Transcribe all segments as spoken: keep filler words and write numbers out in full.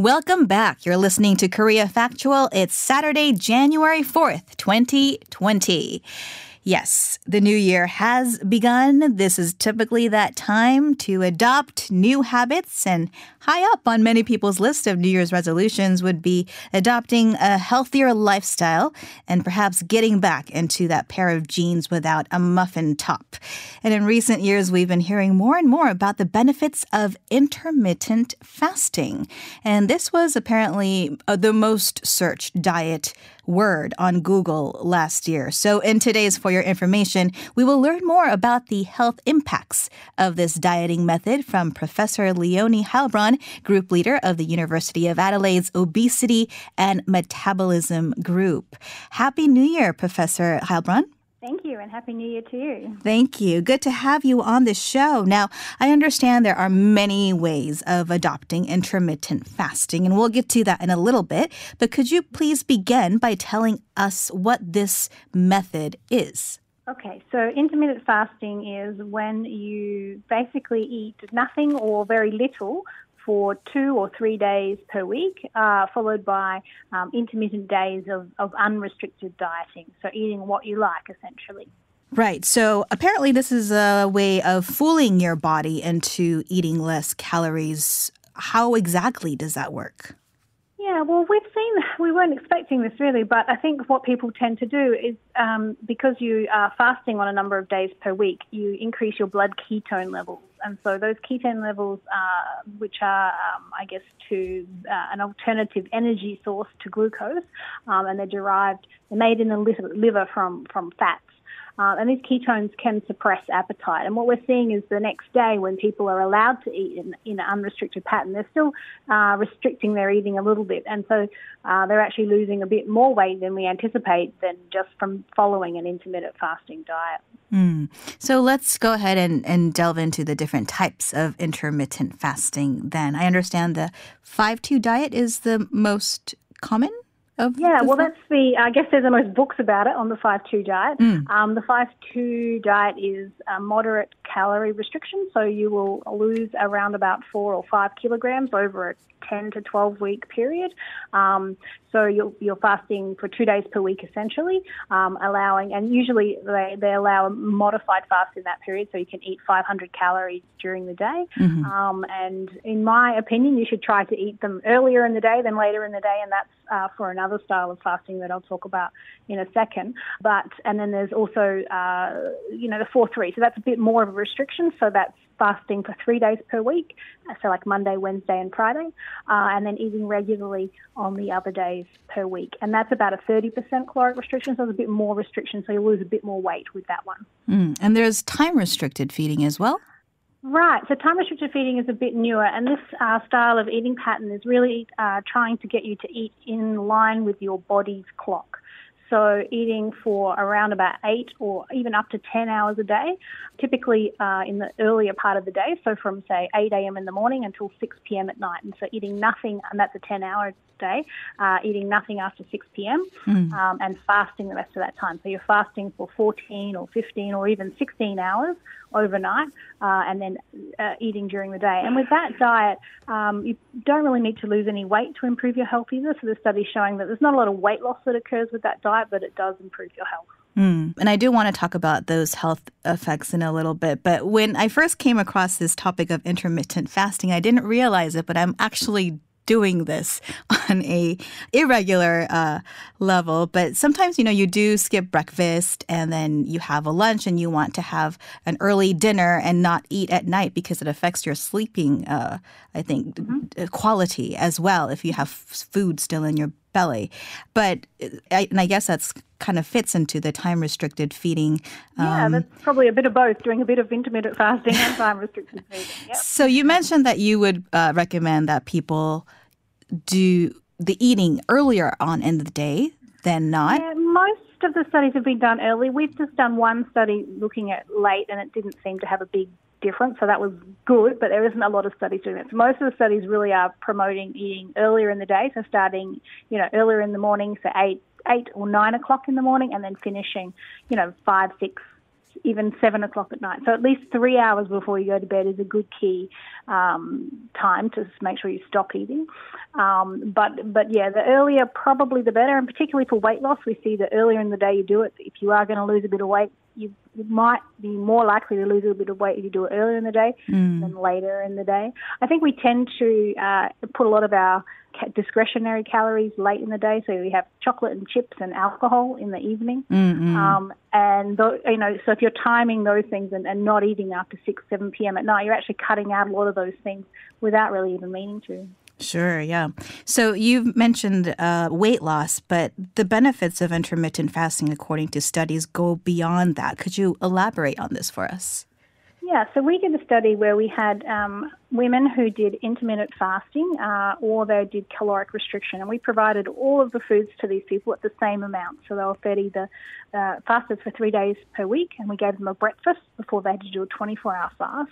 Welcome back. You're listening to Korea Factual. It's Saturday, January fourth, twenty twenty. Yes, the new year has begun. This is typically that time to adopt new habits, and high up on many people's list of New Year's resolutions would be adopting a healthier lifestyle and perhaps getting back into that pair of jeans without a muffin top. And in recent years, we've been hearing more and more about the benefits of intermittent fasting. And this was apparently the most searched diet word on Google last year. So in today's For Your Information, we will learn more about the health impacts of this dieting method from Professor Leonie Heilbronn, group leader of the University of Adelaide's Obesity and Metabolism Group. Happy New Year, Professor Heilbronn. Thank you, and Happy New Year to you. Thank you. Good to have you on the show. Now, I understand there are many ways of adopting intermittent fasting, and we'll get to that in a little bit. But could you please begin by telling us what this method is? Okay, so intermittent fasting is when you basically eat nothing or very little for two or three days per week, uh, followed by um, intermittent days of, of unrestricted dieting, so eating what you like, essentially. Right. So apparently this is a way of fooling your body into eating less calories. How exactly does that work? Yeah, well, we've seen, we weren't expecting this really, but I think what people tend to do is um, because you are fasting on a number of days per week, you increase your blood ketone levels. And so those ketone levels, uh, which are, um, I guess, to uh, an alternative energy source to glucose, um, and they're derived, they're made in the liver from, from fats. Uh, and these ketones can suppress appetite. And what we're seeing is the next day when people are allowed to eat in, in an unrestricted pattern, they're still uh, restricting their eating a little bit. And so uh, they're actually losing a bit more weight than we anticipate than just from following an intermittent fasting diet. Mm. So let's go ahead and, and delve into the different types of intermittent fasting then. I understand the five two diet is the most common? Yeah, well, that's the, I guess there's the most books about it on the five two diet. Mm. Um, the five two diet is a moderate calorie restriction, so you will lose around about four or five kilograms over a ten to twelve week period. Um, so you're, you're fasting for two days per week, essentially, um, allowing, and usually they, they allow a modified fast in that period, so you can eat five hundred calories during the day. Mm-hmm. Um, and in my opinion, you should try to eat them earlier in the day than later in the day, and that's uh, for another style of fasting that I'll talk about in a second. But, and then there's also, uh, you know, the four three, so that's a bit more of a restriction, so that's fasting for three days per week, so like Monday, Wednesday and Friday, uh, and then eating regularly on the other days per week. And that's about a thirty percent caloric restriction, so there's a bit more restriction, so you lose a bit more weight with that one. Mm. And there's time-restricted feeding as well? Right. So time-restricted feeding is a bit newer, and this uh, style of eating pattern is really uh, trying to get you to eat in line with your body's clock. So eating for around about eight or even up to ten hours a day, typically uh, in the earlier part of the day, so from, say, eight a.m. in the morning until six p.m. at night. And so eating nothing, and that's a ten-hour day, uh, eating nothing after six p.m. Mm. um, and fasting the rest of that time. So you're fasting for fourteen or fifteen or even sixteen hours overnight, uh, and then uh, eating during the day. And with that diet, um, you don't really need to lose any weight to improve your health either. So the study's showing that there's not a lot of weight loss that occurs with that diet, but it does improve your health. Mm. And I do want to talk about those health effects in a little bit. But when I first came across this topic of intermittent fasting, I didn't realize it, but I'm actually doing this on a irregular uh, level. But sometimes, you know, you do skip breakfast and then you have a lunch and you want to have an early dinner and not eat at night because it affects your sleeping, uh, I think, mm-hmm. quality as well if you have food still in your belly. But, I, and I guess that's kind of fits into the time-restricted feeding. Um, yeah, that's probably a bit of both, doing a bit of intermittent fasting and time-restricted feeding. Yep. So you mentioned that you would uh, recommend that people do the eating earlier on in the day than not? Yeah, most of the studies have been done early. We've just done one study looking at late, and it didn't seem to have a big different, so that was good, but there isn't a lot of studies doing that. So most of the studies really are promoting eating earlier in the day, so starting, you know, earlier in the morning, so eight, eight or nine o'clock in the morning, and then finishing, you know, five, six, even seven o'clock at night. So at least three hours before you go to bed is a good key um, time to make sure you stop eating. Um, but, but yeah, the earlier probably the better, and particularly for weight loss, we see the earlier in the day you do it, if you are going to lose a bit of weight, you might be more likely to lose a bit of weight if you do it earlier in the day mm. than later in the day. I think we tend to uh, put a lot of our discretionary calories late in the day, so we have chocolate and chips and alcohol in the evening. Mm-hmm. Um, and, th- you know, so if you're timing those things and, and not eating after six, seven p.m. at night, you're actually cutting out a lot of those things without really even meaning to. Sure, yeah. So you've mentioned uh, weight loss, but the benefits of intermittent fasting, according to studies, go beyond that. Could you elaborate on this for us? Yeah, so we did a study where we had um, women who did intermittent fasting uh, or they did caloric restriction, and we provided all of the foods to these people at the same amount. So they were fed either uh, fasted for three days per week, and we gave them a breakfast before they had to do a twenty-four hour fast,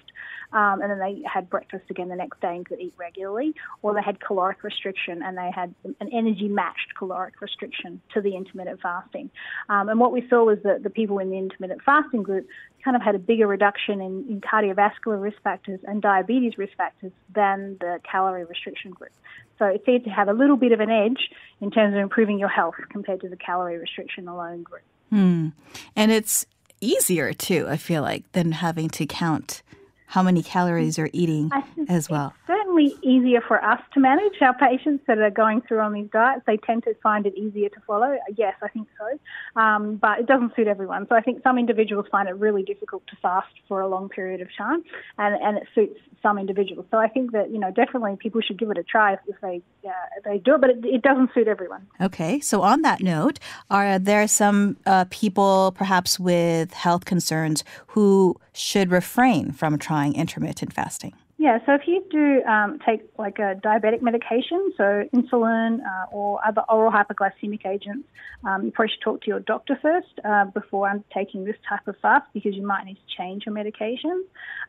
um, and then they had breakfast again the next day and could eat regularly, or they had caloric restriction and they had an energy-matched caloric restriction to the intermittent fasting. Um, and what we saw was that the people in the intermittent fasting group kind of had a bigger reduction in, in cardiovascular risk factors and diabetes risk factors than the calorie restriction group. So it seemed to have a little bit of an edge in terms of improving your health compared to the calorie restriction alone group. Hmm. And it's easier, too, I feel like, than having to count how many calories you're eating as well. It's certainly easier for us to manage. Our patients that are going through on these diets, they tend to find it easier to follow. Yes, I think so. Um, but it doesn't suit everyone. So I think some individuals find it really difficult to fast for a long period of time, and, and it suits some individuals. So I think that, you know, definitely people should give it a try if they, uh, if they do it, but it, it doesn't suit everyone. Okay. So on that note, are there some uh, people perhaps with health concerns who should refrain from trying intermittent fasting? Yeah, so if you do um, take like a diabetic medication, so insulin uh, or other oral hypoglycemic agents, um, you probably should talk to your doctor first uh, before undertaking this type of fast, because you might need to change your medications.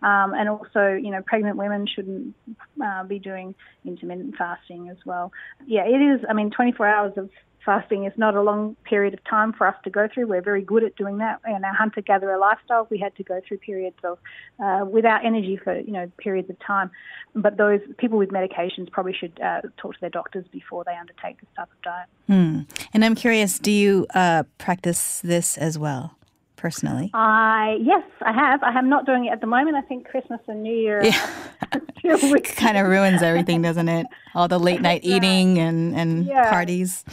Um, and also, you know, pregnant women shouldn't uh, be doing intermittent fasting as well. Yeah, it is, I mean, twenty-four hours of fasting is not a long period of time for us to go through. We're very good at doing that. In our hunter-gatherer lifestyle, we had to go through periods of uh, without energy for, you know, periods of time. But those people with medications probably should uh, talk to their doctors before they undertake this type of diet. Hmm. And I'm curious, do you uh, practice this as well? Personally? I yes, I have. I am not doing it at the moment. I think Christmas and New Year yeah. kind of ruins everything, doesn't it? All the late night eating and, and yeah. parties.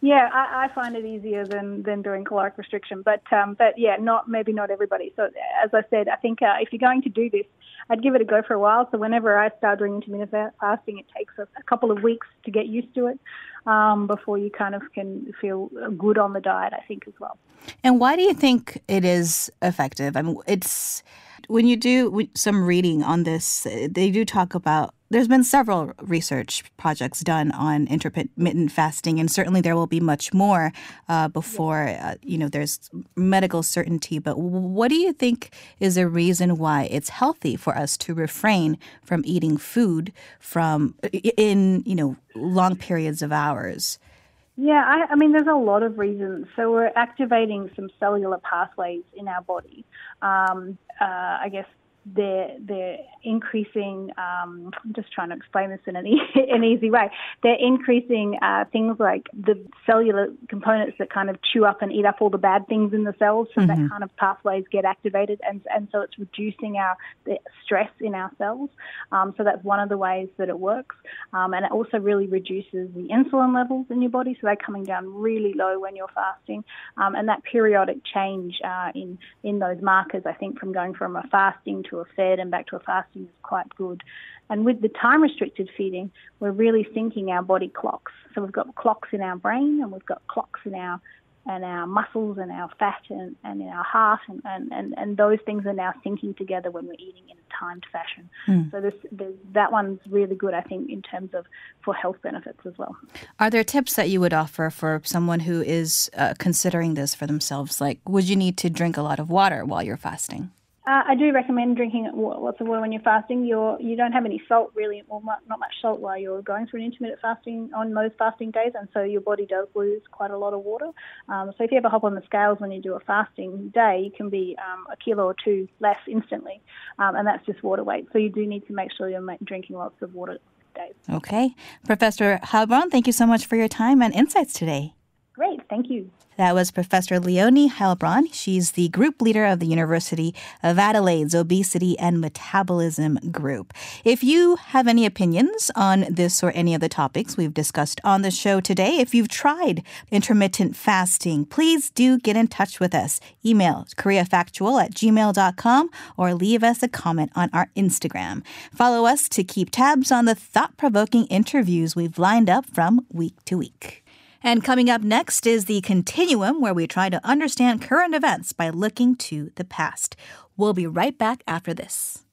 Yeah, I, I find it easier than, than doing caloric restriction. But, um, but yeah, not maybe not everybody. So as I said, I think uh, if you're going to do this, I'd give it a go for a while. So whenever I start doing intermittent fasting, it takes a, a couple of weeks to get used to it um, before you kind of can feel good on the diet, I think, as well. And why do you think it is effective? I mean, it's when you do some reading on this, they do talk about there's been several research projects done on intermittent fasting, and certainly there will be much more uh, before uh, you know there's medical certainty. But what do you think is a reason why it's healthy for us to refrain from eating food from in you know long periods of hours? Yeah, I, I mean, there's a lot of reasons. So we're activating some cellular pathways in our body. Um, uh, I guess they're, they're increasing, um, I'm just trying to explain this in an, e- an easy way. They're increasing uh, things like the cellular components that kind of chew up and eat up all the bad things in the cells. So mm-hmm. that kind of pathways get activated. And, and so it's reducing our the stress in our cells. Um, so that's one of the ways that it works. Um, and it also really reduces the insulin levels in your body, so they're coming down really low when you're fasting. Um, and that periodic change uh, in, in those markers, I think, from going from a fasting to a fed and back to a fasting is quite good. And with the time-restricted feeding, we're really syncing our body clocks. So we've got clocks in our brain, and we've got clocks in our and our muscles and our fat and, and in our heart, and, and, and, and those things are now syncing together when we're eating in a timed fashion. Mm. So this, this, that one's really good, I think, in terms of for health benefits as well. Are there tips that you would offer for someone who is uh, considering this for themselves? Like, would you need to drink a lot of water while you're fasting? Uh, I do recommend drinking lots of water when you're fasting. You're, you don't have any salt really, or mu- not much salt while you're going through an intermittent fasting on most fasting days, and so your body does lose quite a lot of water. Um, so if you ever hop on the scales when you do a fasting day, you can be um, a kilo or two less instantly, um, and that's just water weight. So you do need to make sure you're ma- drinking lots of water days. Okay. Professor Heilbronn, thank you so much for your time and insights today. Great, thank you. That was Professor Leonie Heilbronn. She's the group leader of the University of Adelaide's Obesity and Metabolism Group. If you have any opinions on this or any of the topics we've discussed on the show today, if you've tried intermittent fasting, please do get in touch with us. Email koreafactual at gmail dot com or leave us a comment on our Instagram. Follow us to keep tabs on the thought-provoking interviews we've lined up from week to week. And coming up next is The Continuum, where we try to understand current events by looking to the past. We'll be right back after this.